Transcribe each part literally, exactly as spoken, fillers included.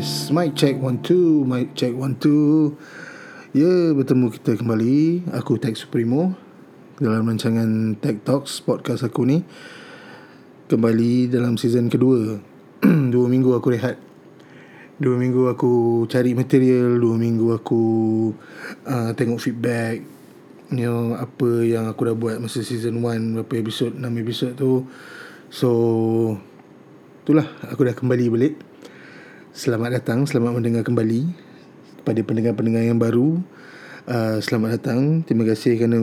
Yes, mic check one two, mic check one two. Ya, bertemu kita kembali. Aku Tech Supremo dalam rancangan Tech Talks Podcast aku ni. Kembali dalam season kedua. Dua minggu aku rehat. Dua minggu aku cari material. Dua minggu aku uh, tengok feedback, you know, apa yang aku dah buat masa season one. Berapa episod, enam episod tu. So itulah, aku dah kembali balik. Selamat datang, selamat mendengar kembali kepada pendengar-pendengar yang baru. uh, Selamat datang, terima kasih kerana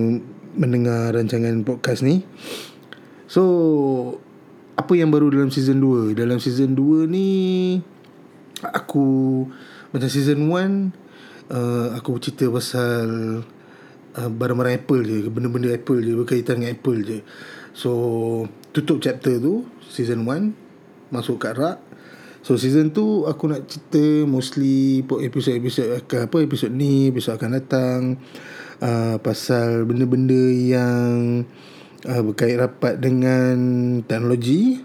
mendengar rancangan podcast ni. So, apa yang baru dalam season dua? Dalam season dua ni, aku, macam season satu, uh, aku cerita pasal uh, barang-barang Apple je, benda-benda Apple je, berkaitan dengan Apple je. So, tutup chapter tu, season satu, masuk kat rak. So season tu aku nak cerita mostly episod-episod akan apa, episod ni, episod akan datang, uh, pasal benda-benda yang uh, berkait rapat dengan teknologi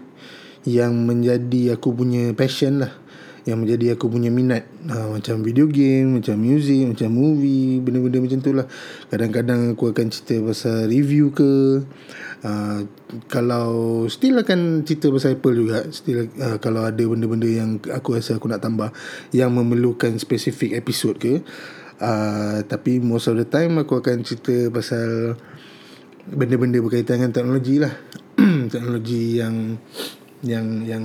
yang menjadi aku punya passion lah, yang menjadi aku punya minat, uh, macam video game, macam music, macam movie, benda-benda macam tu lah. Kadang-kadang aku akan cerita pasal review ke. Uh, kalau still akan cerita pasal Apple juga still, uh, kalau ada benda-benda yang aku rasa aku nak tambah yang memerlukan spesifik episod ke, uh, tapi most of the time aku akan cerita pasal benda-benda berkaitan dengan teknologi lah. Teknologi yang yang yang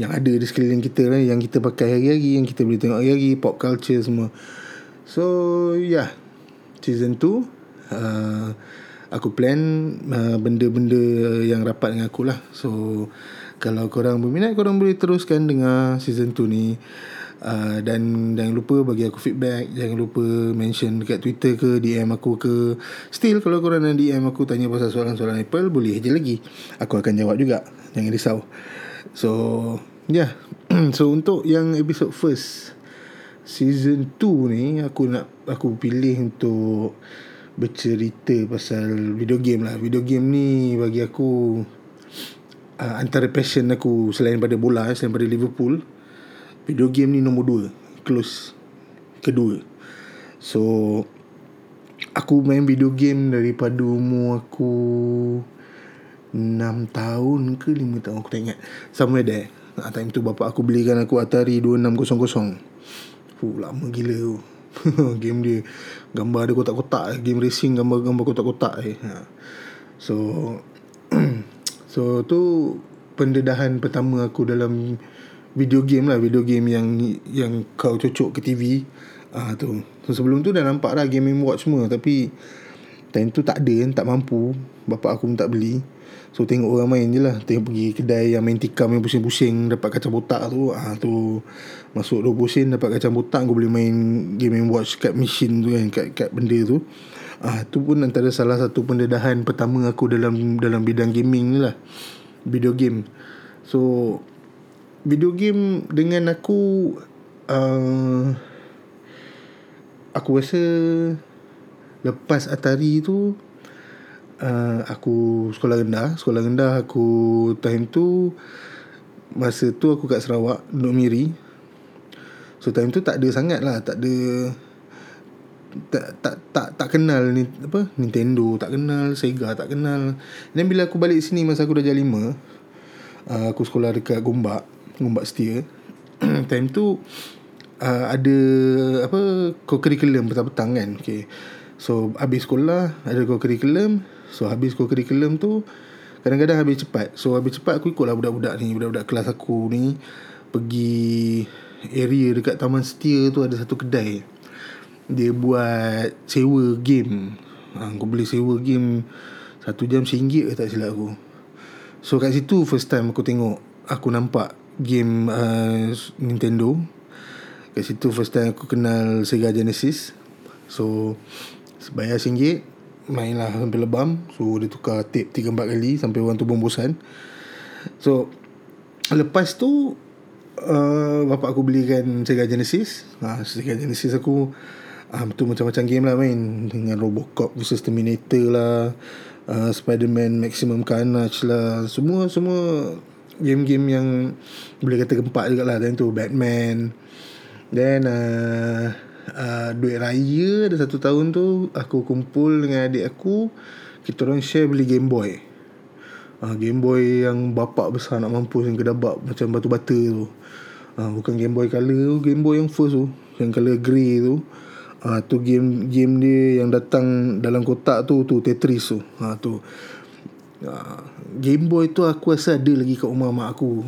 yang ada di sekeliling kita lah, yang kita pakai hari-hari, yang kita boleh tengok hari-hari, pop culture semua. So yeah, season two, uh, aku plan uh, benda-benda yang rapat dengan aku lah. So kalau korang berminat, korang boleh teruskan dengar season dua ni. uh, Dan jangan lupa bagi aku feedback. Jangan lupa mention dekat Twitter ke, D M aku ke. Still kalau korang nak D M aku tanya pasal soalan-soalan Apple, boleh je lagi, aku akan jawab juga, jangan risau. So yeah. So untuk yang episode first season dua ni, Aku nak Aku pilih untuk bercerita pasal video game lah. Video game ni bagi aku uh, antara passion aku selain pada bola, selain pada Liverpool, video game ni nombor dua, close kedua. So aku main video game daripada umur aku enam tahun ke lima tahun, aku tak ingat, somewhere there. Nah, time tu bapa aku belikan aku Atari dua enam kosong kosong. Fuh, lama gila tu. Game dia, gambar dia kotak-kotak, game racing, gambar-gambar kotak-kotak eh. Ha. So so tu pendedahan pertama aku dalam video game lah, video game yang yang kau cocok ke T V. Ah ha, tu. So sebelum tu dah nampak dah Game and Watch semua, tapi time tu tak ada, tak mampu, bapak aku pun tak beli. So tengok orang main je lah, tengok pergi kedai yang main tikam, yang pusing-pusing, dapat kacang botak tu. Ah tu masuk dua puluh sen dapat kacang botak, kau boleh main Game and Watch kat mesin tu kan, kat, kat benda tu. Ah tu pun antara salah satu pendedahan pertama aku dalam dalam bidang gaming ni lah, video game. So video game dengan aku, uh, aku rasa lepas Atari tu, Uh, aku sekolah rendah Sekolah rendah aku, time tu, masa tu aku kat Sarawak, duduk Miri. So time tu tak ada sangat lah, tak ada, Tak tak tak, tak kenal ni, apa, Nintendo tak kenal, Sega tak kenal. Dan bila aku balik sini masa aku dah darjah lima, uh, aku sekolah dekat Gombak, Gombak Setia. Time tu uh, ada apa, co-curriculum petang-petang kan, okay. So habis sekolah ada co-curriculum. So habis co-curriculum tu kadang-kadang habis cepat. So habis cepat aku ikutlah budak-budak ni, budak-budak kelas aku ni pergi area dekat Taman Setia tu, ada satu kedai dia buat sewa game. Ha, aku boleh sewa game satu jam seringgit ke tak silap aku. So kat situ first time aku tengok, aku nampak game uh, Nintendo. Kat situ first time aku kenal Sega Genesis. So bayar seringgit, mainlah sampai lebam. So dia tukar tape tiga empat kali sampai orang tu pun bosan. So lepas tu uh, bapak aku belikan Sega Genesis. ha, Sega Genesis aku, uh, tu macam-macam game lah main, dengan Robocop versus Terminator lah, uh, Spider-Man Maximum Carnage lah, semua-semua game-game yang boleh kata gempak jugalah. Dan tu Batman, Then uh, uh, duit raya dah satu tahun tu, aku kumpul dengan adik aku. Kita orang share beli Game Boy. uh, Game Boy yang bapak besar nak mampus, yang kedabak macam batu-bata tu. uh, Bukan Game Boy colour, Game Boy yang first tu, yang colour grey tu. Ah uh, tu game game dia yang datang dalam kotak tu, tu Tetris tu. Ha tu. Uh, Game Boy tu aku rasa ada lagi kat rumah mak aku.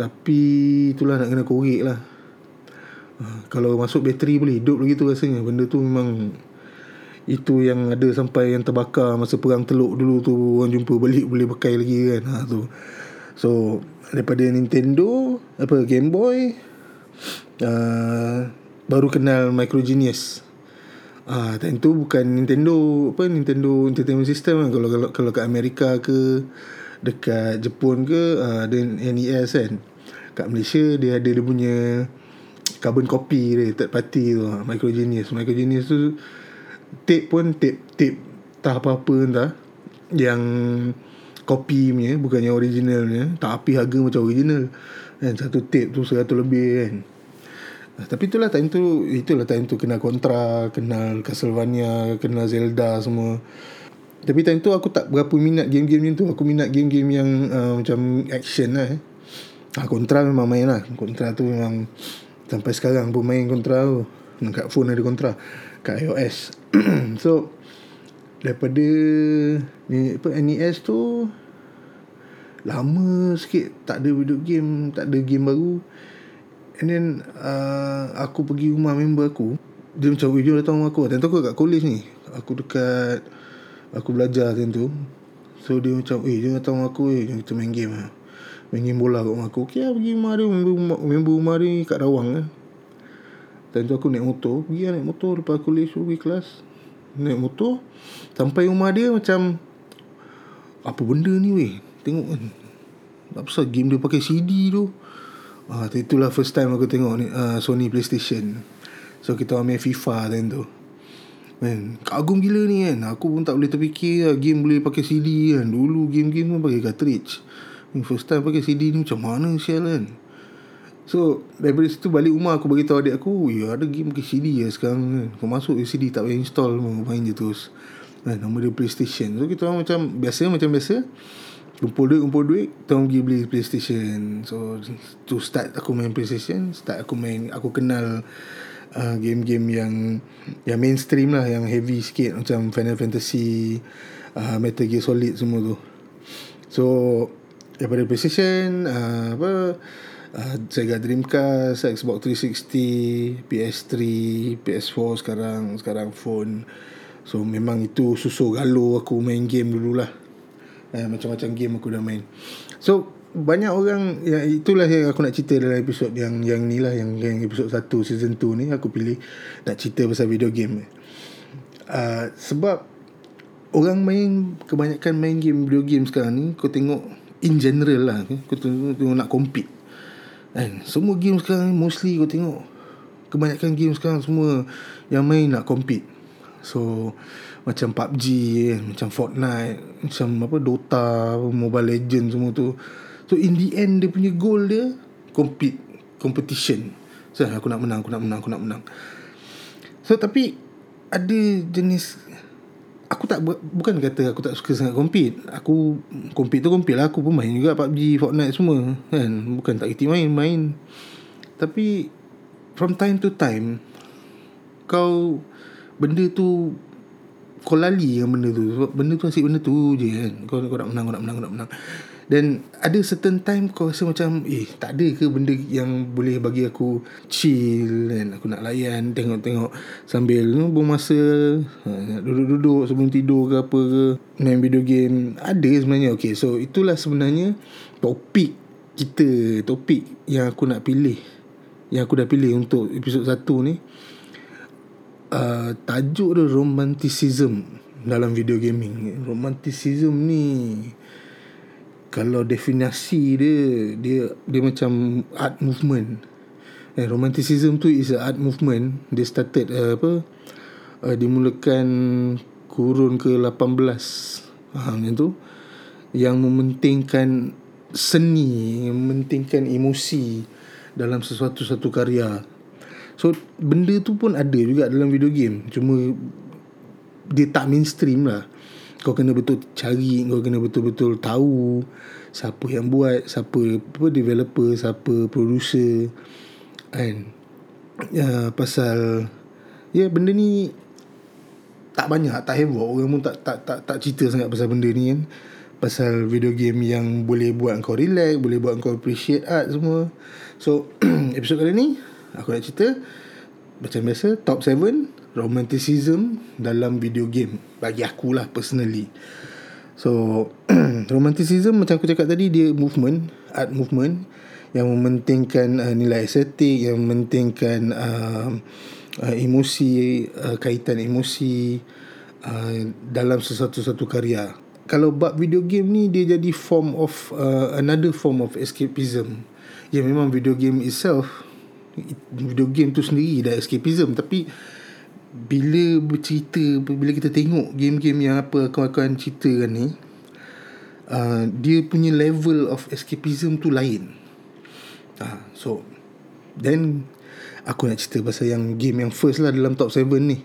Tapi itulah nak kena korek lah. Uh, kalau masuk bateri boleh hidup lagi tu rasanya. Benda tu memang itu yang ada sampai yang terbakar masa perang Teluk dulu tu, orang jumpa balik boleh pakai lagi kan. Ha tu. So daripada Nintendo, apa Game Boy, uh, baru kenal Micro Genius. Ah, time tu bukan Nintendo, apa Nintendo Entertainment System kan. Kalau kalau kalau kat Amerika ke dekat Jepun ke ah, ada N E S kan. Kat Malaysia dia ada dia punya carbon copy dia, third party tu. Micro Genius. Micro Genius tu tape pun tape tape tak apa-apa entah, yang copy punya, bukannya original punya. Tak api harga macam original. Kan satu tape tu seratus lebih kan. Tapi itulah time tu, itulah time tu kenal Contra, kenal Castlevania, kenal Zelda semua. Tapi time tu aku tak berapa minat game-game ni tu. Aku minat game-game yang uh, macam action lah eh. ah, Contra memang main lah. Contra tu memang sampai sekarang pun main Contra tu. Kat phone ada Contra, kat iOS. So daripada ni, apa, N E S tu lama sikit tak ada video game, tak ada game baru. And then uh, aku pergi rumah member aku. Dia macam video datang rumah aku. Tentu aku kat college ni, aku dekat, aku belajar tentu. So dia macam, eh dia datang rumah aku, eh kita main game lah. Main game bola kat rumah aku. Okay lah pergi rumah dia. Member rumah, member rumah dia kat Rawang lah. Tentu aku naik motor, pergi lah naik motor. Lepas college tu pergi kelas, naik motor sampai rumah dia macam, apa benda ni weh, tengok kan, tak besar game dia pakai C D tu. Ah, itulah first time aku tengok ni, uh, Sony PlayStation. So kita main FIFA time tu. Man, kagum gila ni kan. Aku pun tak boleh terfikir lah, game boleh pakai C D kan. Dulu game-game pun pakai cartridge. First time pakai C D ni macam mana sial kan. So daripada situ balik rumah aku beritahu adik aku, ya ada game pakai C D lah sekarang kan. Kau masuk C D tak payah install, main je terus. Man, nama dia PlayStation. So kita orang macam biasa, macam biasa kumpul duit, kumpul duit, kita pergi beli PlayStation. So to start aku main PlayStation, start aku main, aku kenal uh, game-game yang yang mainstream lah, yang heavy sikit macam Final Fantasy, uh, Metal Gear Solid semua tu. So daripada PlayStation, uh, apa uh, Sega Dreamcast, Xbox three sixty, P S three, P S four, sekarang sekarang phone. So memang itu susur galur aku main game dululah. Eh, macam-macam game aku dah main. So banyak orang ya, itulah yang aku nak cerita dalam episod yang yang ni lah, yang, yang episod satu season two ni. Aku pilih nak cerita pasal video game uh, sebab orang main, kebanyakan main game video game sekarang ni. Kau tengok in general lah, kau tengok, tengok nak compete kan. Semua game sekarang mostly kau tengok, kebanyakan game sekarang semua yang main nak compete. So macam P U B G, macam Fortnite, macam apa Dota, Mobile Legends semua tu. So in the end dia punya goal dia compete, competition. So aku nak menang, aku nak menang, aku nak menang. So tapi ada jenis, aku tak, bukan kata aku tak suka sangat compete. Aku compete tu compete lah, aku pun main juga P U B G, Fortnite semua kan. Bukan tak kira main, main. Tapi from time to time kau, benda tu kau lali dengan benda tu, sebab benda tu asyik benda tu je kan. Kau, kau nak menang, kau nak menang, kau nak menang. Dan ada certain time kau rasa macam, eh tak ada ke benda yang boleh bagi aku chill kan. Aku nak layan, tengok-tengok sambil you know, buang masa, ha, duduk-duduk sebelum tidur ke apa ke, main video game. Ada sebenarnya. Okay, so itulah sebenarnya topik kita, topik yang aku nak pilih, yang aku dah pilih untuk episod satu ni. Uh, tajuk dia romanticism dalam video gaming. Romanticism ni kalau definasi dia, dia dia macam art movement. Eh, romanticism tu is a art movement. Dia started uh, apa? Uh, dimulakan kurun ke lapan belas. Ha macam tu. Yang mementingkan seni, yang mementingkan emosi dalam sesuatu satu karya. So benda tu pun ada juga dalam video game, cuma dia tak mainstream lah. Kau kena betul cari, kau kena betul-betul tahu siapa yang buat, siapa developer, siapa producer, kan. Uh, pasal ya yeah, benda ni tak banyak, tak heboh, orang pun tak tak tak tak cerita sangat pasal benda ni kan. Pasal video game yang boleh buat kau relax, boleh buat kau appreciate art semua. So episod kali ni aku nak cerita macam biasa, top seven romanticism dalam video game bagi aku lah personally. So romanticism macam aku cakap tadi, dia movement, art movement yang mementingkan uh, nilai estetik, yang mementingkan uh, uh, emosi, uh, kaitan emosi uh, dalam sesuatu-satu karya. Kalau bab video game ni, dia jadi form of uh, another form of escapism. Ya, memang video game itself, video game tu sendiri dah escapism. Tapi bila bercerita, bila kita tengok game-game yang apa kawan-kawan ceritakan ni, uh, dia punya level of escapism tu lain. uh, So then aku nak cerita pasal yang game yang first lah dalam top seven ni.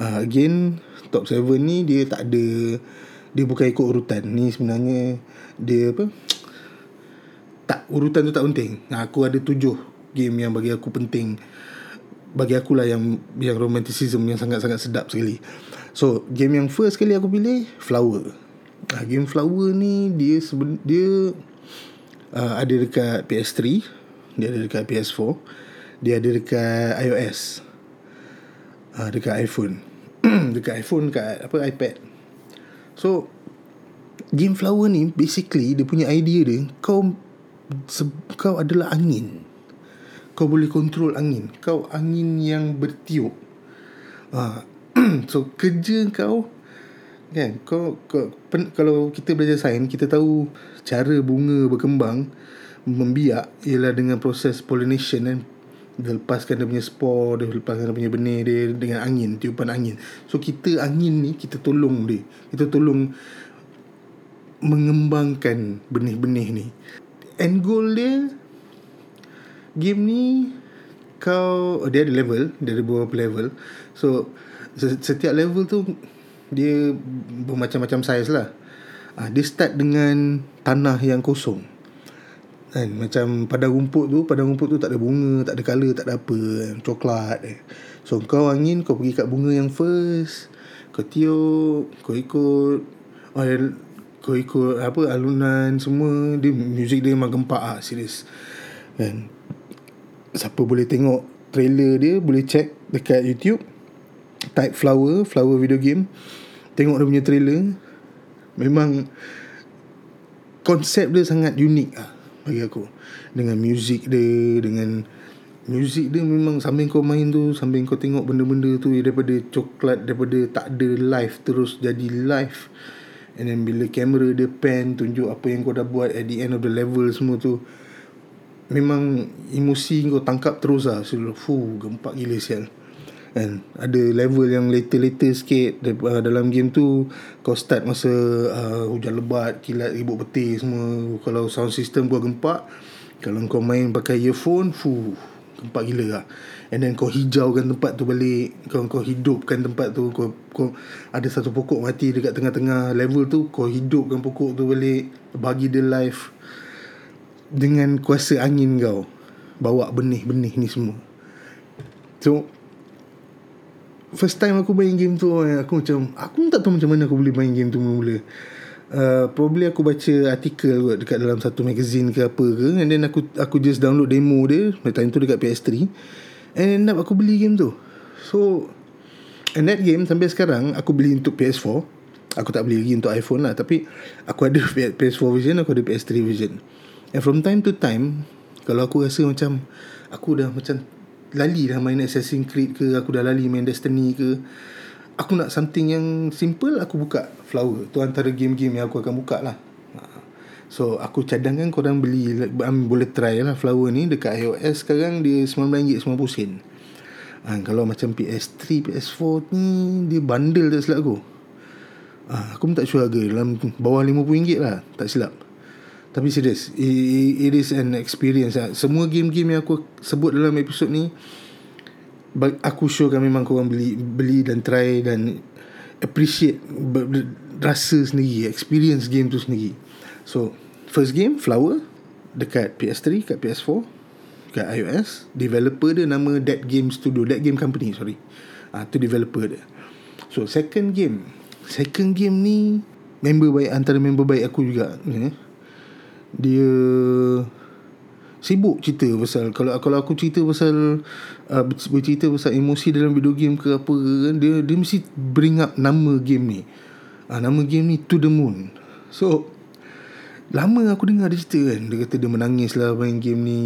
uh, Again, top seven ni dia tak ada, dia bukan ikut urutan. Ni sebenarnya dia apa, tak, urutan tu tak penting. Nah, aku ada tujuh game yang bagi aku penting, bagi akulah yang yang romanticism yang sangat-sangat sedap sekali. So game yang first sekali aku pilih, Flower. Nah, game Flower ni dia seben, dia uh, ada dekat P S three, dia ada dekat P S four, dia ada dekat iOS, uh, dekat iPhone, dekat iPhone, dekat apa, iPad. So game Flower ni basically dia punya idea dia, kau se- kau adalah angin. Kau boleh kontrol angin. Kau angin yang bertiup. Ha. So kerja kau kan, kau, kau pen, kalau kita belajar sains, kita tahu cara bunga berkembang membiak ialah dengan proses pollination kan. Dia lepaskan dia punya spore, dia lepaskan dia punya benih dia dengan angin, tiupan angin. So kita angin ni, kita tolong dia, kita tolong mengembangkan benih-benih ni. End goal dia, game ni kau, dia ada level, dia ada beberapa level. So setiap level tu dia bermacam-macam saiz lah. Dia start dengan tanah yang kosong kan, macam padang rumput tu, padang rumput tu tak ada bunga, tak ada colour, tak ada apa, coklat. So kau angin, kau pergi kat bunga yang first, kau tiup, kau ikut oil, kau ikut apa, alunan semua dia, muzik dia memang gempak ah, serius kan. Siapa boleh tengok trailer dia, boleh check dekat YouTube, type Flower, Flower video game, tengok dia punya trailer. Memang konsep dia sangat unik ah bagi aku, dengan muzik dia, dengan muzik dia memang sambil kau main tu, sambil kau tengok benda-benda tu, daripada coklat, daripada tak ada live terus jadi live. And then bila kamera dia pan tunjuk apa yang kau dah buat at the end of the level semua tu, memang emosi kau tangkap terus lah. So fuh, gempak gila sial. And ada level yang later-later sikit dalam game tu, kau start masa uh, hujan lebat, kilat, ribut petir semua. Kalau sound system kau gempak, kalau kau main pakai earphone, fuh, gempak gila lah. And then kau hijaukan tempat tu balik, kau, kau hidupkan tempat tu, kau, kau ada satu pokok mati dekat tengah-tengah level tu, kau hidupkan pokok tu balik, bagi dia life. Dengan kuasa angin kau bawa benih-benih ni semua. So first time aku main game tu, aku macam, aku tak tahu macam mana aku boleh main game tu mula-mula. uh, Probably aku baca artikel kot dekat dalam satu magazine ke apa ke. And then aku aku just download demo dia, time tu dekat P S three. And then aku beli game tu. So and that game sampai sekarang aku beli untuk P S four. Aku tak beli lagi untuk iPhone lah. Tapi aku ada P S four version, aku ada P S three version. And from time to time, kalau aku rasa macam aku dah macam lali dah main Assassin's Creed ke, aku dah lali main Destiny ke, aku nak something yang simple, aku buka Flower. Tu antara game-game yang aku akan buka lah. So aku cadangkan korang beli, boleh try lah Flower ni. Dekat iOS sekarang dia RM sembilan puluh sembilan sen. ha, Kalau macam P S three, P S four ni dia bundle tak silap aku. ha, Aku pun tak sure harga, dalam bawah RM lima puluh lah, tak silap. Tapi serius, it is an experience. Semua game-game yang aku sebut dalam episod ni, aku sure kan memang korang beli beli dan try dan appreciate ber, ber, rasa sendiri, experience game tu sendiri. So first game Flower dekat P S three, dekat P S four, dekat iOS. Developer dia nama That Game Studio, That Game Company, sorry. Ah, tu developer dia. So second game, second game ni member baik, antara member baik aku juga. Dia sibuk cerita pasal, kalau kalau aku cerita pasal uh, bercerita pasal emosi dalam video game ke apa ke, dia dia mesti bring up nama game ni. Uh, nama game ni To the Moon. So lama aku dengar dia cerita kan. Dia kata dia menangis lah main game ni.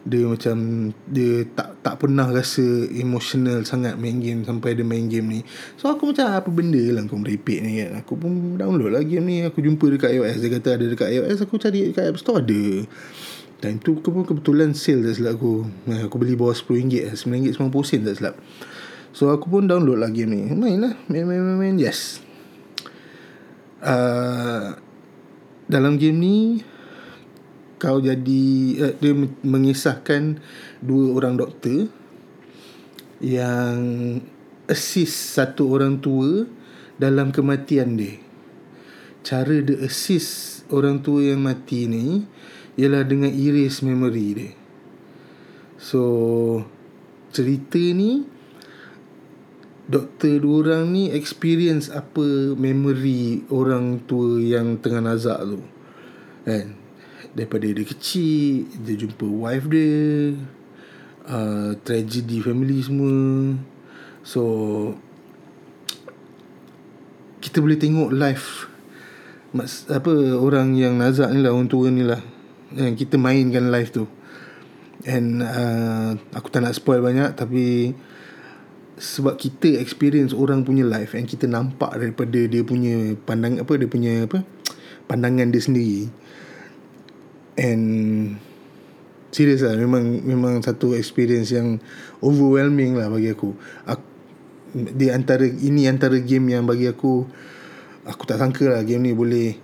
Dia macam dia tak tak pernah rasa emotional sangat main game sampai dia main game ni. So aku macam apa benda lah kau merepek ni kan. Aku pun download lah game ni. Aku jumpa dekat iOS. Dia kata ada dekat iOS. Aku cari dekat App Store ada. Time tu pun kebetulan sale tak silap aku. Aku beli bawah sepuluh ringgit, sembilan ringgit sembilan puluh sen tak silap. So aku pun download lah game ni. Main lah. Main main main, main. Yes. uh, Dalam game ni kau jadi uh, dia mengisahkan dua orang doktor yang assist satu orang tua dalam kematian dia. Cara dia assist orang tua yang mati ni ialah dengan erase memory dia. So cerita ni doktor dua orang ni experience apa memory orang tua yang tengah nazak tu kan, daripada dia kecil, dia jumpa wife dia, uh, tragedi family semua. So kita boleh tengok live mas, apa orang yang nazak ni lah, orang tua ni lah. And kita mainkan live tu. And uh, aku tak nak spoil banyak, tapi sebab kita experience orang punya live and kita nampak daripada dia punya pandang apa dia punya apa pandangan dia sendiri. And serius lah, memang memang satu experience yang overwhelming lah bagi aku. aku Di antara ini antara game yang bagi aku, aku tak sangka lah game ni boleh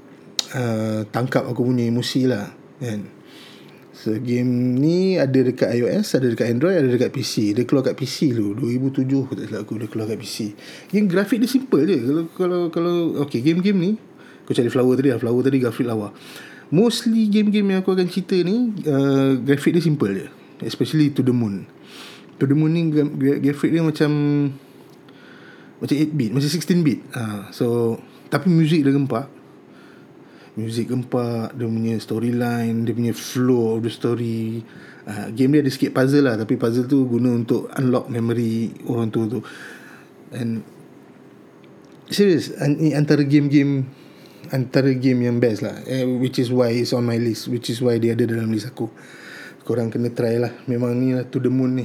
uh, tangkap aku punya emosi lah. And so game ni ada dekat iOS, ada dekat Android, ada dekat P C. Dia keluar kat P C dulu dua ribu tujuh tak silap aku, dia keluar kat P C. Game grafik dia simple je. Kalau kalau kalau okey, game-game ni kau cari Flower tadi lah. Flower tadi grafik lawa. Mostly game-game yang aku akan cerita ni uh, grafik dia simple je. Especially To the Moon. To the Moon ni grafik dia macam macam lapan bit, macam enam belas bit. Uh, so tapi muzik dia gempak. Muzik gempak, dia punya storyline, dia punya flow of the story. Uh, game dia ada sikit puzzle lah, tapi puzzle tu guna untuk unlock memory orang tu tu. And serious, ini antara game-game, antara game yang best lah. Eh, which is why it's on my list, which is why dia ada dalam list aku. Korang kena try lah. Memang ni lah To the Moon ni.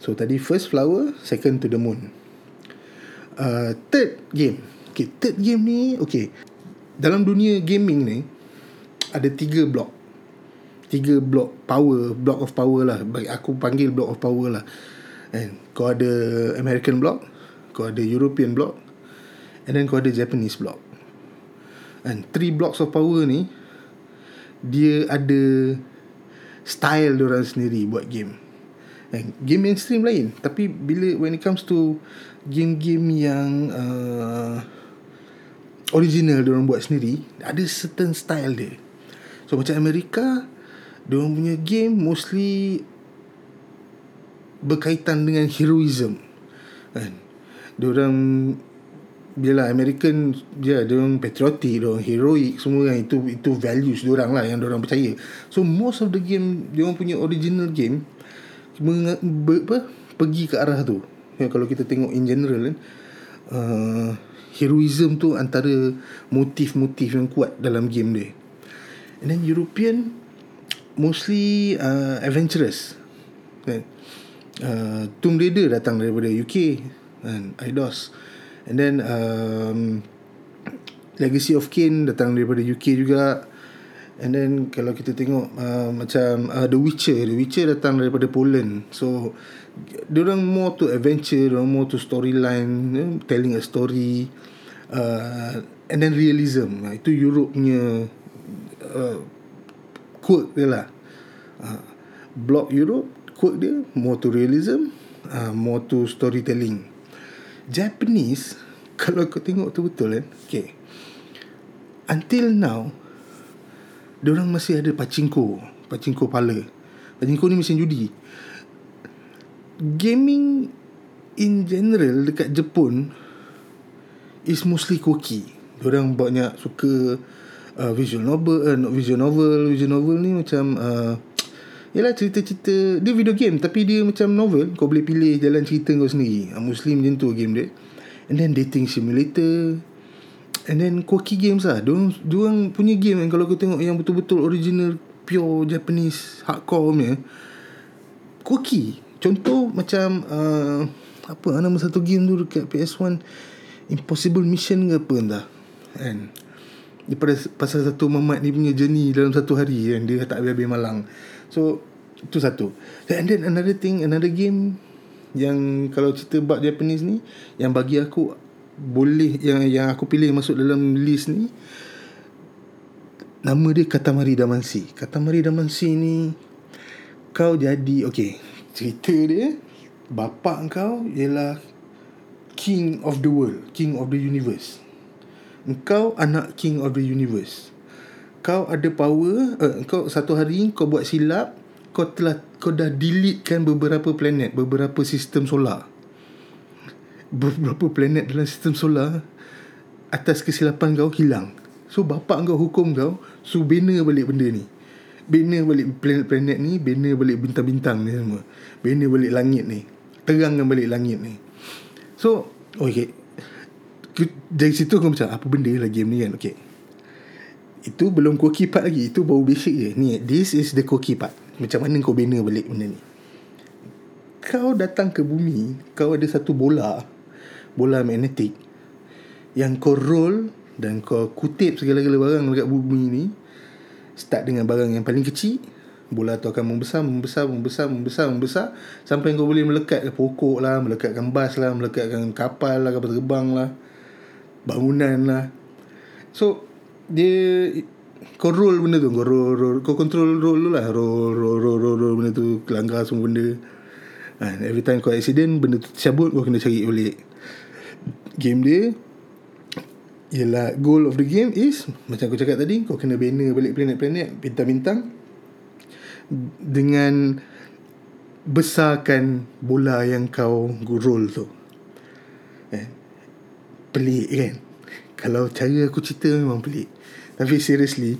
So tadi first Flower, second To the Moon. Uh, third game. Okay, third game ni, okay. Dalam dunia gaming ni ada tiga blok. Tiga blok power, block of power lah. Aku panggil block of power lah. And kau ada American block, kau ada European block, and then kau ada Japanese block. And three blocks of power ni dia ada style diorang sendiri buat game. And game mainstream lain, tapi bila when it comes to game-game yang uh, original diorang buat sendiri, ada certain style dia. So macam Amerika, diorang punya game mostly berkaitan dengan heroism kan. Diorang biarlah American dia, diorang patriotic, diorang heroic semua kan. Itu itu values diorang lah yang diorang percaya. So most of the game, diorang punya original game meng, ber, apa, pergi ke arah tu ya. Kalau kita tengok in general kan, uh, heroism tu antara motif-motif yang kuat dalam game dia. And then European mostly uh, adventurous kan? uh, Tomb Raider datang daripada U K kan? I D O S. And then um, Legacy of Kain datang daripada U K juga. And then kalau kita tengok uh, Macam uh, The Witcher The Witcher datang daripada Poland. So diorang more to adventure, diorang more to storyline, you know, telling a story, uh, and then realism. Itu Europe punya uh, quirk dia lah. uh, Block Europe, quirk dia more to realism. uh, more to storytelling. Japanese, kalau kau tengok tu betul kan, okay, until now diorang masih ada pachinko. Pachinko pala. Pachinko ni mesin judi. Gaming in general dekat Jepun is mostly koki. Diorang banyak suka uh, visual novel, uh, not visual novel. Visual novel ni macam uh, yelah cerita-cerita. Dia video game tapi dia macam novel. Kau boleh pilih jalan cerita kau sendiri. uh, Muslim macam tu game dia. And then dating simulator. And then quirky games lah. Diorang, diorang punya game yang kalau kau tengok yang betul-betul original pure Japanese hardcore punya, quirky. Contoh macam uh, apa nama satu game tu dekat P S one, Impossible Mission ke apa entah. And daripada pasal satu mamat ni punya journey dalam satu hari kan, dia tak habis-habis malang. So tu satu. And then another thing, another game yang kalau cerita bab Japanese ni, yang bagi aku boleh, yang yang aku pilih masuk dalam list ni, nama dia Katamari Damacy. Katamari Damacy ni kau jadi, okay, cerita dia, bapa kau ialah king of the world, king of the universe. Engkau anak king of the universe. Kau ada power, uh, kau satu hari kau buat silap, kau telah, kau dah deletekan beberapa planet, beberapa sistem solar, beberapa planet dalam sistem solar atas kesilapan kau hilang. So bapak kau hukum kau, so bina balik benda ni, bina balik planet-planet ni, bina balik bintang-bintang ni semua, bina balik langit ni, terangkan balik langit ni. So okay, dari situ kau macam apa benda lah game ni kan. Okay, itu belum quirky part lagi, itu baru basic je. Ni this is the quirky part. Macam mana kau bina balik benda ni. Kau datang ke bumi, kau ada satu bola, bola magnetik yang kau roll dan kau kutip segala-gala barang dekat bumi ni. Start dengan barang yang paling kecil, bola tu akan membesar, membesar, membesar, membesar, membesar sampai kau boleh melekat ke pokok lah, melekatkan bas lah, melekatkan kapal lah, kapal terbang lah, bangunan lah. So dia, kau roll benda tu, kau roll, roll, kau control roll tu lah, roll, roll, roll, roll, roll benda tu, langgar semua benda. And every time kau accident, benda tu tercabut, kau kena cari balik. Game dia ialah, goal of the game is, macam aku cakap tadi, kau kena bina balik planet-planet, bintang-bintang dengan besarkan bola yang kau roll tu. Eh, pelik kan? Kalau cara aku cerita memang pelik. Tapi seriously,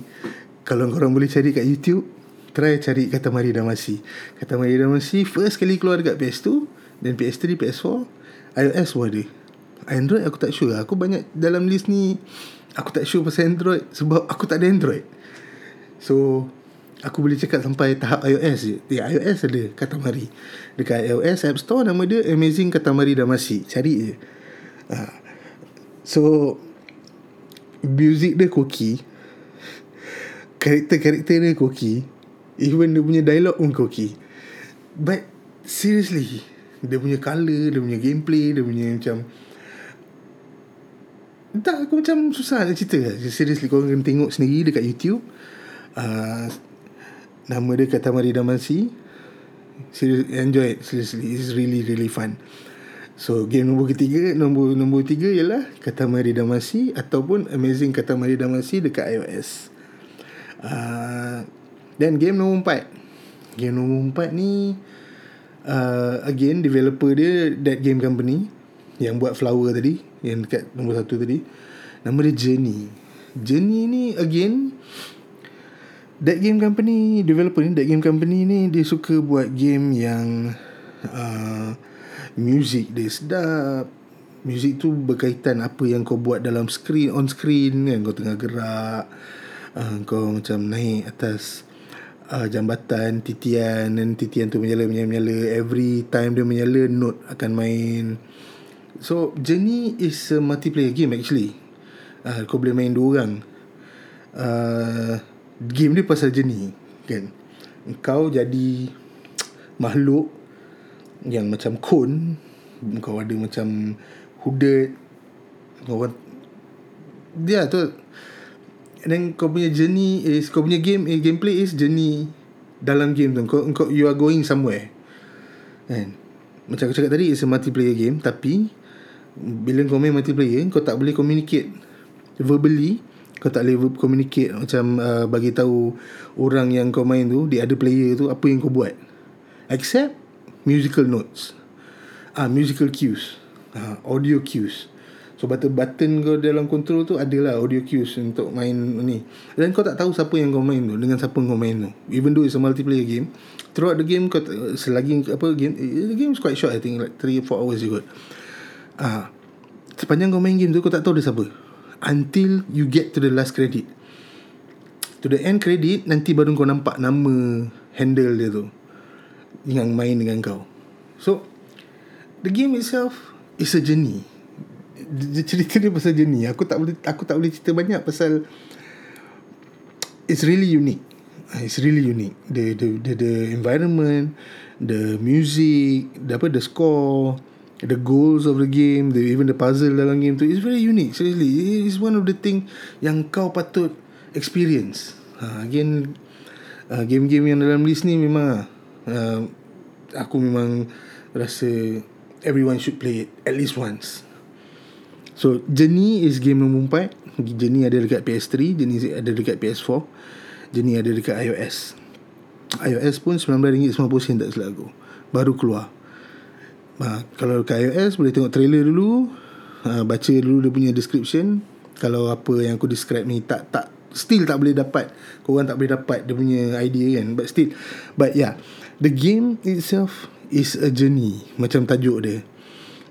kalau korang boleh cari kat YouTube, try cari Katamari Damacy. Katamari Damacy first kali keluar dekat P S two, then P S three, P S four, iOS pun ada. Android aku tak sure. Aku banyak dalam list ni, aku tak sure pasal Android sebab aku tak ada Android. So aku boleh cakap sampai tahap iOS je. Ya, iOS ada Katamari. Dekat iOS App Store nama dia Amazing Katamari Damacy. Cari je. uh, So music dia koki, karakter-karakter dia koki, even dia punya dialog pun koki. But seriously, dia punya colour, dia punya gameplay, dia punya macam, entah, aku macam susah nak cerita. Seriously, korang kena tengok sendiri dekat YouTube. uh, Nama dia Katamari Damacy. Seriously, enjoy it. Seriously, it's really really fun. So game nombor ketiga, Nombor nombor tiga ialah Katamari Damacy ataupun Amazing Katamari Damacy dekat iOS. Haa uh, dan game nombor empat. Game nombor empat ni uh, again developer dia That Game Company, yang buat Flower tadi, yang dekat nombor satu tadi. Nama dia Journey. Journey ni again That Game Company, developer ni That Game Company ni, dia suka buat game yang uh, music dia sedap. Music tu berkaitan apa yang kau buat dalam screen, on screen kan. Kau tengah gerak, uh, kau macam naik atas Uh, jambatan, titian, dan titian tu menyala-menyala. Every time dia menyala, note akan main. So Journey is a multiplayer game actually. uh, Kau boleh main dua orang. uh, Game dia pasal Journey kan. Kau jadi makhluk yang macam cone. Kau ada macam hooded. Kau dia tu. And then kau punya journey is, kau punya game, eh, gameplay is journey dalam game tu. Kau, kau, you are going somewhere. And macam aku cakap tadi, it's a multiplayer game. Tapi bila kau main multiplayer, kau tak boleh communicate verbally. Kau tak boleh communicate macam uh, bagi tahu orang yang kau main tu, the other player tu, apa yang kau buat, except musical notes, ah, musical cues, ah, audio cues. So button-button kau dalam control tu adalah audio cues untuk main ni. Dan kau tak tahu siapa yang kau main tu, dengan siapa kau main tu. Even though it's a multiplayer game, throughout the game kau selagi apa game, the game is quite short, I think like three to four hours je kot. Ah, sepanjang kau main game tu kau tak tahu dia siapa until you get to the last credit. To the end credit, nanti baru kau nampak nama handle dia tu yang main dengan kau. So the game itself is a journey. Cerita dia pasal journey. Aku tak boleh aku tak boleh cerita banyak pasal it's really unique. It's really unique. The the the, the environment, the music, the apa, the score, the goals of the game, the even the puzzle dalam game tu is very unique. Seriously, it's one of the thing yang kau patut experience. Ha, again, uh, game-game yang dalam list ni memang uh, aku memang rasa everyone should play it at least once. So Journey is game nombor empat. Journey ada dekat P S three, Journey ada dekat P S four, Journey ada dekat iOS. iOS pun nineteen ringgit sembilan puluh sen tak silap aku, baru keluar. Ha, kalau dekat iOS boleh tengok trailer dulu, ha, baca dulu dia punya description. Kalau apa yang aku describe ni tak tak still tak boleh dapat, korang tak boleh dapat dia punya idea kan. But still, but yeah, the game itself is a journey macam tajuk dia,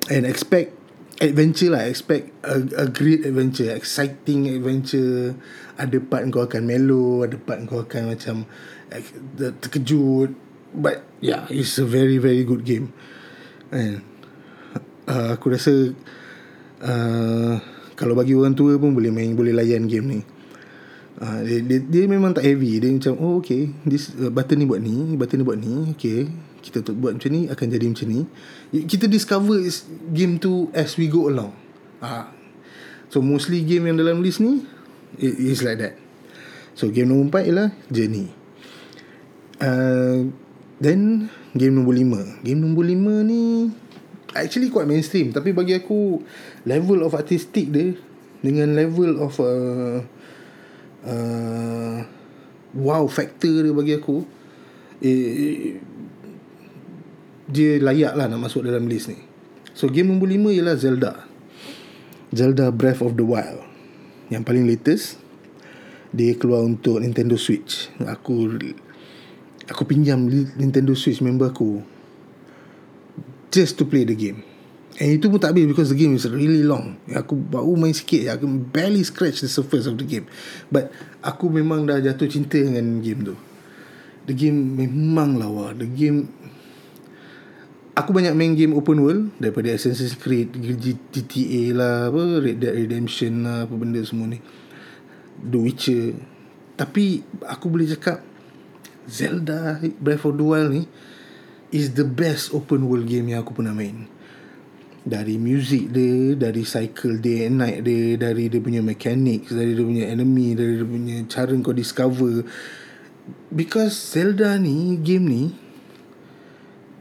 and expect adventure lah. Expect a, a great adventure, exciting adventure. Ada part kau akan melo, ada part kau akan macam terkejut. But yeah, it's a very very good game. And uh, aku rasa uh, kalau bagi orang tua pun boleh main, boleh layan game ni. Uh, dia, dia, dia memang tak heavy. Dia macam oh okay, this uh, button ni buat ni, button ni buat ni, okay, kita buat macam ni akan jadi macam ni. Kita discover game tu as we go along. Ah, so mostly game yang dalam list ni it is like that. So game nombor empat ialah Journey. Uh, then game nombor lima. Game nombor lima ni actually quite mainstream, tapi bagi aku level of artistic dia dengan level of uh, uh, wow factor dia bagi aku, eh, dia layak lah nak masuk dalam list ni. So game nombor lima ialah Zelda Zelda Breath of the Wild, yang paling latest. Dia keluar untuk Nintendo Switch. Aku Aku pinjam Nintendo Switch member aku just to play the game, and itu pun tak habis because the game is really long. Aku baru main sikit, aku barely scratch the surface of the game. But aku memang dah jatuh cinta dengan game tu. The game memang lawa. The game, aku banyak main game open world, daripada Assassin's Creed, G T A lah, apa, Red Dead Redemption lah, apa benda semua ni, The Witcher. Tapi aku boleh cakap Zelda Breath of the Wild ni is the best open world game yang aku pernah main. Dari music dia, dari cycle day and night dia, dari dia punya mechanics, dari dia punya enemy, dari dia punya cara kau discover. Because Zelda ni, game ni,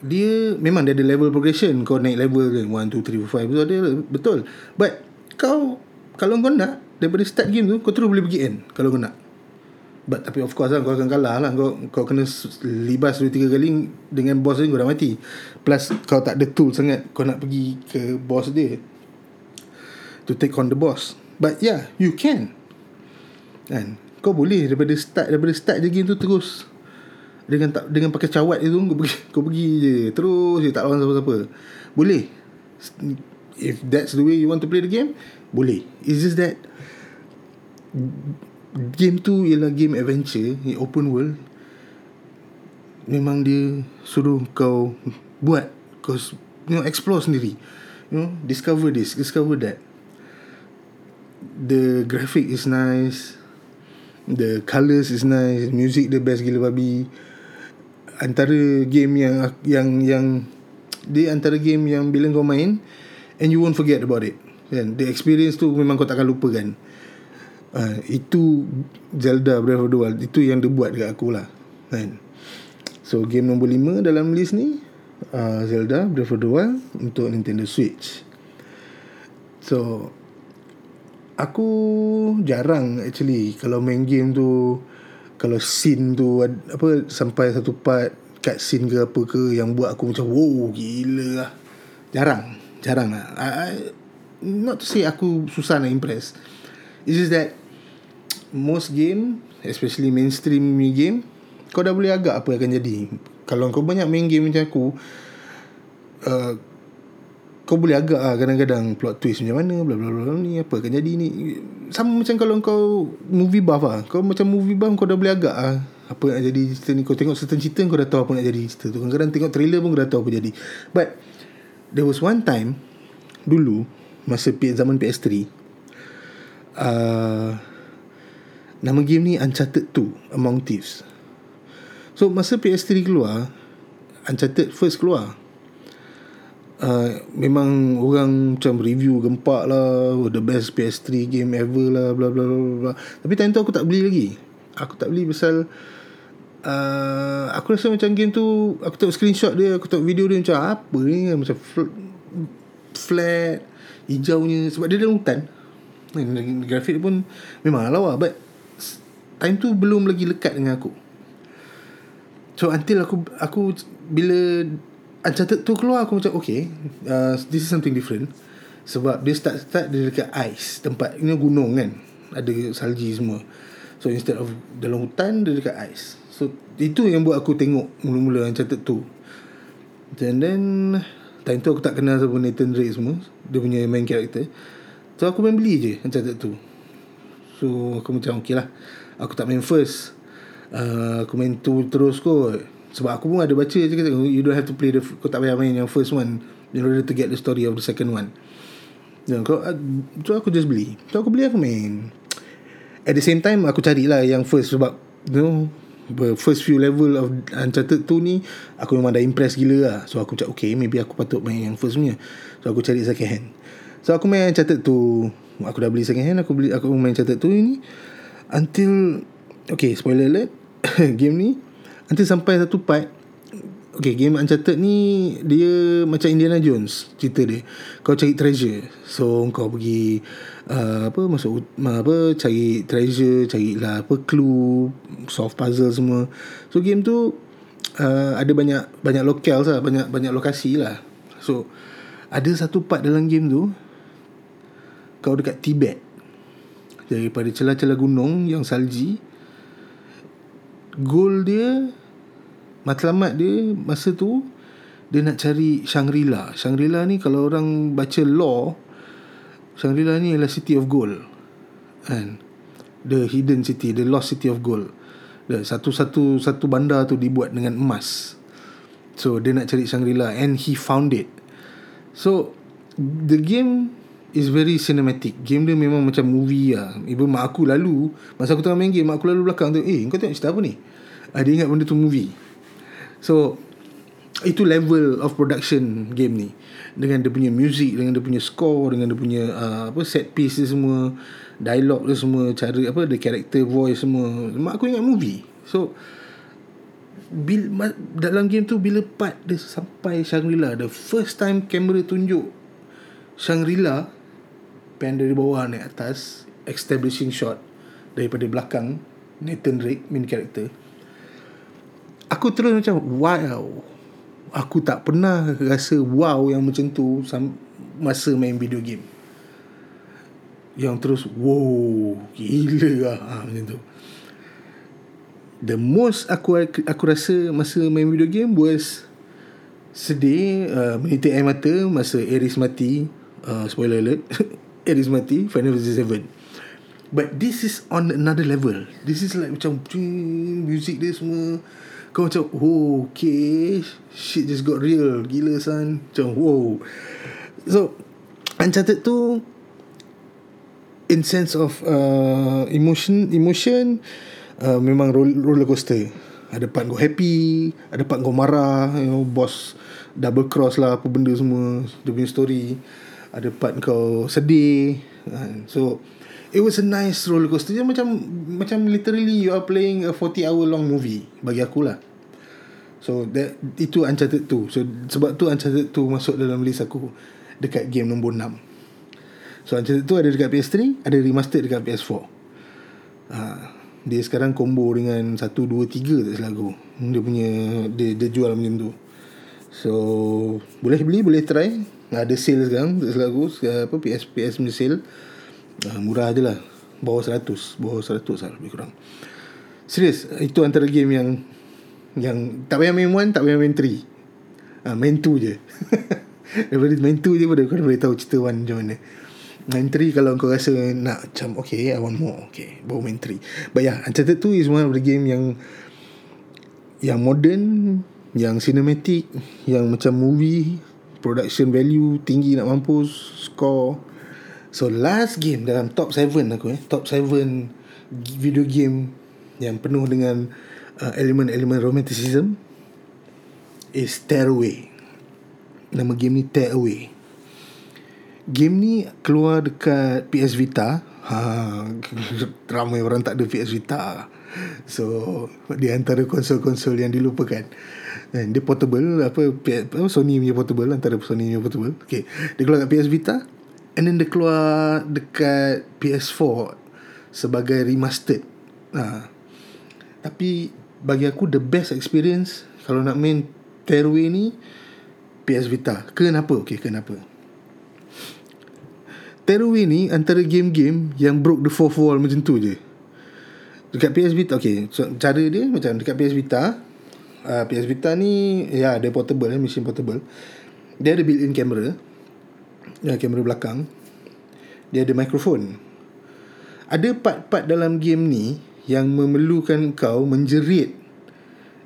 dia memang dia ada level progression. Kau naik level kan, one, two, three, four, five, betul dia, betul. But kau, kalau kau nak, daripada start game tu kau terus boleh pergi end kalau kau nak. But tapi of course lah, kau akan kalah lah. Kau, kau kena libas dua tiga kali dengan boss ni, kau dah mati. Plus kau tak ada tool sangat kau nak pergi ke boss dia, to take on the boss. But yeah, you can. And kau boleh daripada start, daripada start je game tu terus, dengan tak, dengan pakai cawat itu kau pergi, kau pergi je terus je, tak lawan siapa-siapa. Boleh. If that's the way you want to play the game, boleh. It's just that game tu ialah game adventure, open world. Memang dia suruh kau buat, kau, you know, explore sendiri, you know, discover this, discover that. The graphic is nice, the colours is nice, music the best gila babi. Antara game yang yang yang dia antara game yang bila kau main and you won't forget about it. Kan, the experience tu memang kau takkan lupakan. Uh, itu Zelda Breath of the Wild, itu yang dia buat dekat aku lah. Kan. So game nombor lima dalam list ni uh, Zelda Breath of the Wild untuk Nintendo Switch. So aku jarang actually kalau main game tu, kalau scene tu apa sampai satu part cut scene ke apa ke yang buat aku macam wow gila lah, jarang jarang lah. I, I, not to say aku susah nak impress, it's just that most game, especially mainstream game, kau dah boleh agak apa akan jadi. Kalau kau banyak main game macam aku, uh, kau boleh agak lah kadang-kadang plot twist macam mana, bla bla bla ni apa akan jadi ni. Sama macam kalau kau movie buff lah, kau macam movie buff kau dah boleh agak lah apa nak jadi cerita ni. Kau tengok certain cerita kau dah tahu apa nak jadi cerita tu. Kadang-kadang tengok trailer pun kau dah tahu apa jadi. But there was one time dulu masa zaman P S three, uh, nama game ni Uncharted two Among Thieves. So masa P S three keluar, Uncharted first keluar, uh, memang orang macam review gempak lah, oh, the best P S three game ever lah, bla bla bla. Tapi time tu aku tak beli lagi. Aku tak beli pasal uh, aku rasa macam game tu, aku tengok screenshot dia, aku tengok video dia macam apa ni, macam fl- flat hijaunya, sebab dia dalam hutan. Grafik dia pun memang lawa, but time tu belum lagi lekat dengan aku. So until aku aku bila Uncharted tu keluar, aku macam okay, uh, this is something different. Sebab dia start-start dia dekat ice, tempat ini gunung kan, ada salji semua. So instead of dalam hutan, dia dekat ice. So itu yang buat aku tengok mula-mula Uncharted tu. And then time tu aku tak kenal sama Nathan Drake semua, dia punya main character. So aku main beli je Uncharted tu. So aku macam okay lah, aku tak main first, Uh, aku main tu terus kot. Sebab aku pun ada baca je, kata you don't have to play the, kau tak payah main yang first one in order to get the story of the second one. So, kau, so aku just beli. So aku beli, aku main. At the same time aku carilah yang first, sebab you know, first few level of Uncharted two ni aku memang dah impress gila lah. So aku cakap okay, maybe aku patut main yang first punya. So aku cari second hand. So aku main Uncharted two, aku dah beli second hand, aku beli, aku main Uncharted two ni until, okay spoiler alert, game ni nanti sampai satu part. Okay, game Uncharted ni dia macam Indiana Jones cerita dia. Kau cari treasure, so kau pergi uh, apa masuk apa cari treasure, carilah apa clue, solve puzzle semua. So game tu uh, ada banyak banyak locales lah, banyak banyak lokasi lah. So ada satu part dalam game tu kau dekat Tibet, daripada celah-celah gunung yang salji. Goal dia, matlamat dia masa tu, dia nak cari Shangri-La. Shangri-La ni kalau orang baca lore, Shangri-La ni ialah City of Gold and the hidden city, the lost city of gold. The satu-satu satu bandar tu dibuat dengan emas. So dia nak cari Shangri-La and he found it. So the game is very cinematic. Game dia memang macam movie lah. Even mak aku lalu, masa aku tengah main game, mak aku lalu belakang tu, eh kau tengok cerita apa ni? Ah, dia ingat benda tu movie. So itu level of production game ni, dengan dia punya music, dengan dia punya score, dengan dia punya uh, apa set piece dia semua, dialog dia semua, cara apa the character voice semua, mak aku ingat movie. So bila, dalam game tu bila part dia sampai Shangri-La, the first time kamera tunjuk Shangri-La, pan dari bawah naik atas, establishing shot daripada belakang Nathan Drake main character, aku terus macam wow. Aku tak pernah rasa wow yang macam tu masa main video game, yang terus wow gila lah, ha, macam tu. The most aku aku rasa masa main video game was sedih, uh, menitik air mata masa Aeris mati. Uh, spoiler alert, Aeris mati Final Fantasy seven. But this is on another level. This is like macam music dia semua, kau macam oh, okay, shit just got real. Gila son, macam wow. So Uncharted tu in sense of uh, Emotion Emotion uh, memang roller coaster. Ada part kau happy, ada part kau marah, you know, boss double cross lah apa benda semua, dia punya story. Ada part kau sedih. So it was a nice roller coaster. Dia macam macam literally you are playing a forty hour long movie bagi aku lah. So that, itu Uncharted two. So sebab tu Uncharted two masuk dalam list aku dekat game nombor enam. So Uncharted two ada dekat P S three, ada remaster dekat P S four. uh, Dia sekarang combo dengan satu, dua, tiga tak salah aku. Dia punya Dia, dia jual macam tu. So boleh beli, boleh try. Ada sale sekarang, tak salah aku, apa, P S, P S punya sale. uh, Murah je lah, bawah seratus, bawah seratus lah lebih kurang. Serius, itu antara game yang yang tak payah main one, tak payah main three, ha, main two je. Everybody main two je pada kau boleh tahu cerita one macam mana. Main three kalau kau rasa nak macam okay, I want more, okay, baru main three. But yeah, Uncharted two is one of the game yang yang modern, yang cinematic, yang macam movie, production value tinggi nak mampus, score. So last game dalam top seven aku, eh, top seven video game yang penuh dengan Uh, elemen-elemen romanticism is Tear Away. Nama game ni Tear Away. Game ni keluar dekat P S Vita. Ha, ramai orang tak ada P S Vita. So di antara konsol-konsol yang dilupakan. And dia portable, apa, P S, Sony punya portable, antara Sony punya portable. Okay, dia keluar dekat P S Vita, and then dia keluar dekat P S four sebagai remastered. Ha, tapi bagi aku the best experience kalau nak main Tear Away ni P S Vita. Kenapa? Okay, kenapa? Tear Away ni antara game-game yang broke the fourth wall macam tu je. Dekat P S Vita, okay, so cara dia macam dekat P S Vita, uh, P S Vita ni ya, yeah, dia portable, eh, mesin portable. Dia ada built-in camera, uh, kamera belakang. Dia ada microphone. Ada part-part dalam game ni yang memerlukan kau menjerit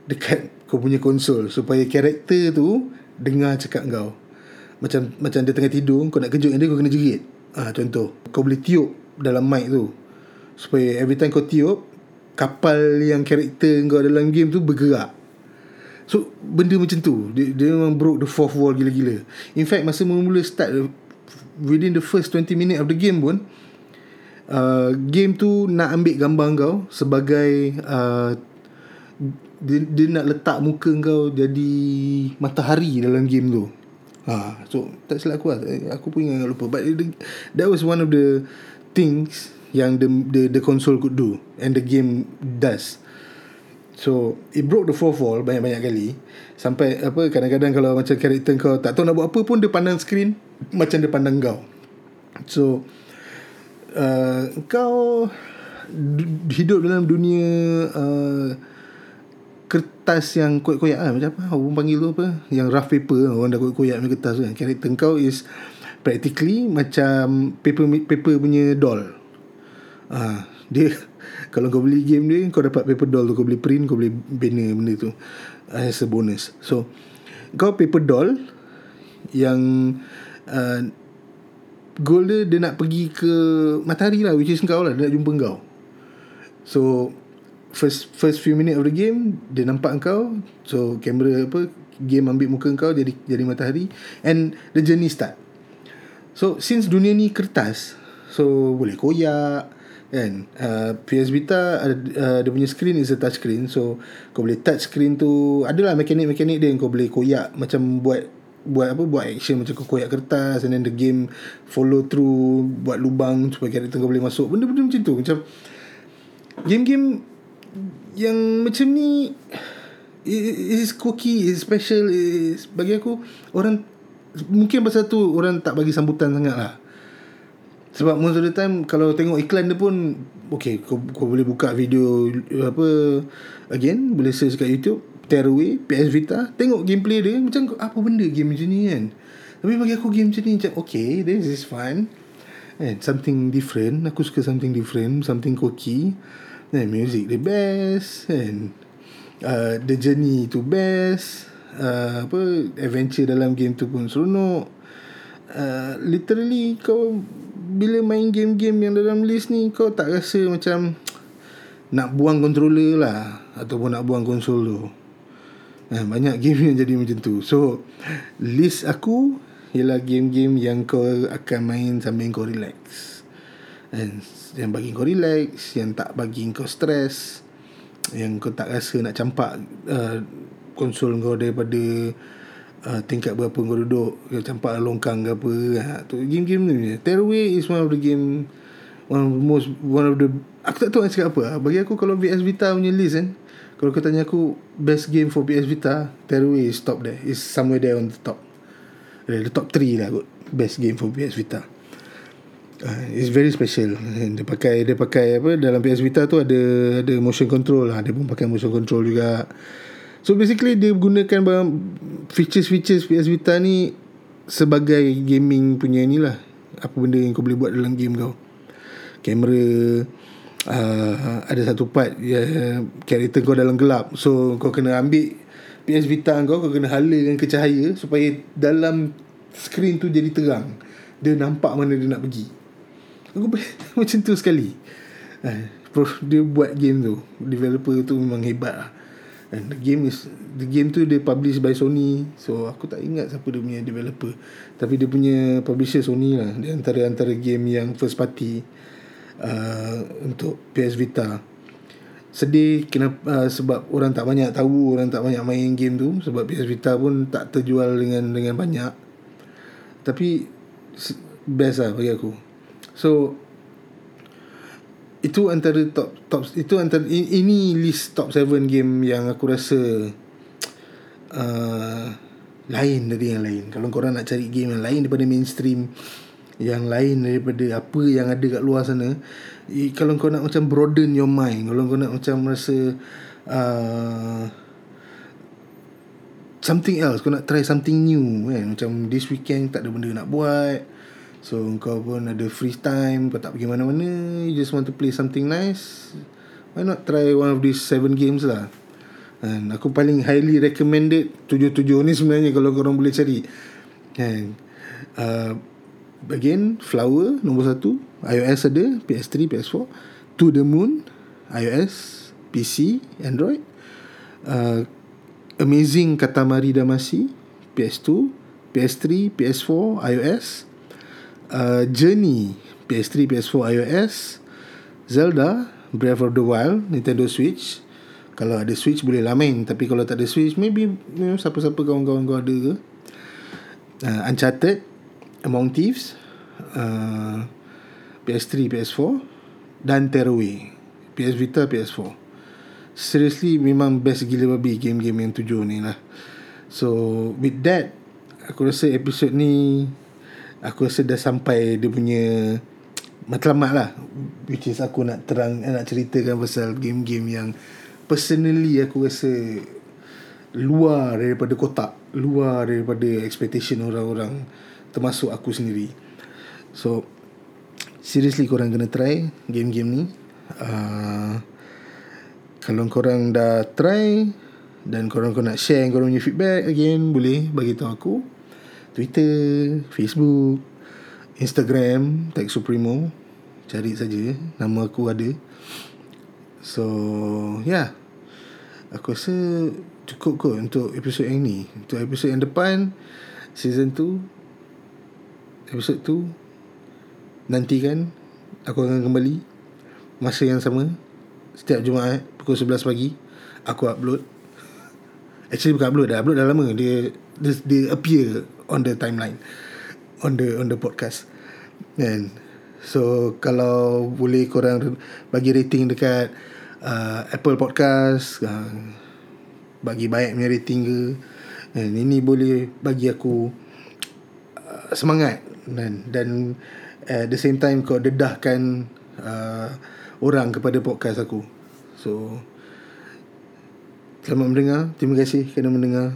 dekat kau punya konsol supaya karakter tu dengar cakap kau. Macam macam dia tengah tidur, kau nak kejut dia, kau kena jerit. Ah, ha, contoh, kau boleh tiup dalam mic tu supaya every time kau tiup, kapal yang karakter kau dalam game tu bergerak. So benda macam tu, dia, dia memang broke the fourth wall gila-gila. In fact, masa mula start, within the first twenty minutes of the game pun, Uh, game tu nak ambil gambar kau sebagai uh, dia, dia nak letak muka kau jadi matahari dalam game tu. Ha, so tak silap aku lah, aku pun ingat lupa. But it, that was one of the things yang the, the the console could do and the game does. So it broke the fourth wall banyak-banyak kali. Sampai apa, kadang-kadang kalau macam karakter kau tak tahu nak buat apa pun, dia pandang screen macam dia pandang kau. So Uh, kau d- hidup dalam dunia uh, kertas yang koyak-koyak lah. Macam apa orang panggil tu, apa, yang rough paper, orang dah koyak-koyak punya kertas tu kan. Karakter kau is practically macam paper paper punya doll. uh, Dia kalau kau beli game dia, kau dapat paper doll tu, kau boleh print, kau boleh bina benda tu uh, as a bonus. So kau paper doll yang uh, goal dia, dia nak pergi ke matahari lah, which is kau lah, dia nak jumpa kau. So first first few minutes of the game, dia nampak kau. So kamera, apa, game ambil muka kau jadi jadi matahari, and the journey start. So since dunia ni kertas, so boleh koyak kan. uh, P S Vita, uh, dia punya screen is a touch screen. So kau boleh touch screen tu, adalah mekanik-mekanik dia yang kau boleh koyak, macam buat buat apa, buat action macam kau koyak kertas, and then the game follow through, buat lubang supaya karakter kau boleh masuk. Benda-benda macam tu, macam game-game yang macam ni is quirky, is special, is, bagi aku, orang mungkin pasal tu orang tak bagi sambutan sangat lah. Sebab most of the time kalau tengok iklan dia pun, okay, kau, kau boleh buka video apa, again, boleh search kat YouTube Tear Away P S Vita, tengok gameplay dia macam apa benda game macam ni kan. Tapi bagi aku game macam ni macam okay, this is fun and something different. Aku suka something different, something quirky. And music the best, and uh, the journey tu best. uh, Apa, adventure dalam game tu pun seronok. uh, Literally kau bila main game-game yang dalam list ni, kau tak rasa macam nak buang controller lah, ataupun nak buang konsol tu. Ha, banyak game yang jadi macam tu. So list aku ialah game-game yang kau akan main sambil kau relax, and yang bagi kau relax, yang tak bagi kau stress, yang kau tak rasa nak campak uh, konsol kau daripada uh, tingkat berapa kau duduk, kau campak longkang ke apa. Ha, tu game-game tu je. Tear Away is one of the game, one of the most, one of the, aku tak tahu nak cakap apa. Bagi aku kalau P S Vita punya list kan, kalau kau tanya aku best game for P S Vita, Tear Away is top there, is somewhere there on the top. The top three lah kot, best game for P S Vita. Uh, it's very special. Dia pakai dia pakai apa, dalam P S Vita tu ada ada motion control lah. Dia pun pakai motion control juga. So basically dia gunakan barang, features-features P S Vita ni sebagai gaming punya ni lah, apa benda yang kau boleh buat dalam game kau. Kamera, uh, ada satu part uh, karakter kau dalam gelap, so kau kena ambil P S Vita kau, kau kena hala dengan ke cahaya supaya dalam skrin tu jadi terang, dia nampak mana dia nak pergi. Aku macam tu sekali. Dia buat game tu, developer tu memang hebat lah. And the game is, the game tu dia publish by Sony. So aku tak ingat siapa dia punya developer, tapi dia punya publisher Sony lah. Dia antara-antara game yang first party uh, untuk P S Vita. Sedih kenapa, uh, sebab orang tak banyak tahu, orang tak banyak main game tu, sebab P S Vita pun tak terjual dengan dengan banyak. Tapi best lah bagi aku. So itu antara top top itu antara ini list top seven game yang aku rasa uh, lain dari yang lain. Kalau korang nak cari game yang lain daripada mainstream, yang lain daripada apa yang ada kat luar sana, i, kalau kau nak macam broaden your mind, kalau kau nak macam rasa uh, something else, kau nak try something new kan, macam this weekend tak ada benda nak buat, so kau pun ada free time, kau tak pergi mana-mana, you just want to play something nice, why not try one of these seven games lah. And aku paling highly recommended tujuh tujuh ni sebenarnya kalau korang boleh cari. And uh, again, Flower nombor satu, iOS ada, P S three, P S four. To the Moon, iOS, P C, Android. uh, Amazing Katamari Damacy, P S two, P S three, P S four, iOS. Uh, Journey, P S three, P S four, iOS. Zelda Breath of the Wild, Nintendo Switch. Kalau ada Switch boleh lah main, tapi kalau tak ada Switch, maybe you know, siapa-siapa kawan-kawan kau ada ke. uh, Uncharted Among Thieves, uh, P S three, P S four, dan Tear Away, P S Vita, P S four. Seriously memang best gila babi game-game yang tujuh ni lah. So with that, aku rasa episod ni, aku rasa dah sampai dia punya matlamat lah, which is aku nak terang, nak ceritakan pasal game-game yang personally aku rasa luar daripada kotak, luar daripada expectation orang-orang, termasuk aku sendiri. So seriously korang kena try game-game ni. uh, Kalau korang dah try dan korang nak share korang punya feedback, again boleh bagi tahu aku Twitter, Facebook, Instagram, Tech Supremo. Cari saja, nama aku ada. So yeah, aku rasa cukup kot untuk episod yang ni. Untuk episod yang depan, season two, episod two, nantikan aku akan kembali masa yang sama, setiap Jumaat pukul sebelas pagi. Aku upload, actually bukan upload dah, upload dah lama. Dia Dia, dia appear on the timeline, on the on the podcast. And so kalau boleh korang bagi rating dekat uh, Apple Podcast, uh, bagi baik punya rating ke. And ini boleh bagi aku uh, semangat, dan dan at the same time kau dedahkan uh, orang kepada podcast aku. So selamat mendengar, terima kasih kerana mendengar.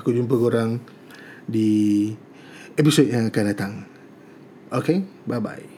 Aku jumpa korang di episod yang akan datang. Okay, bye-bye.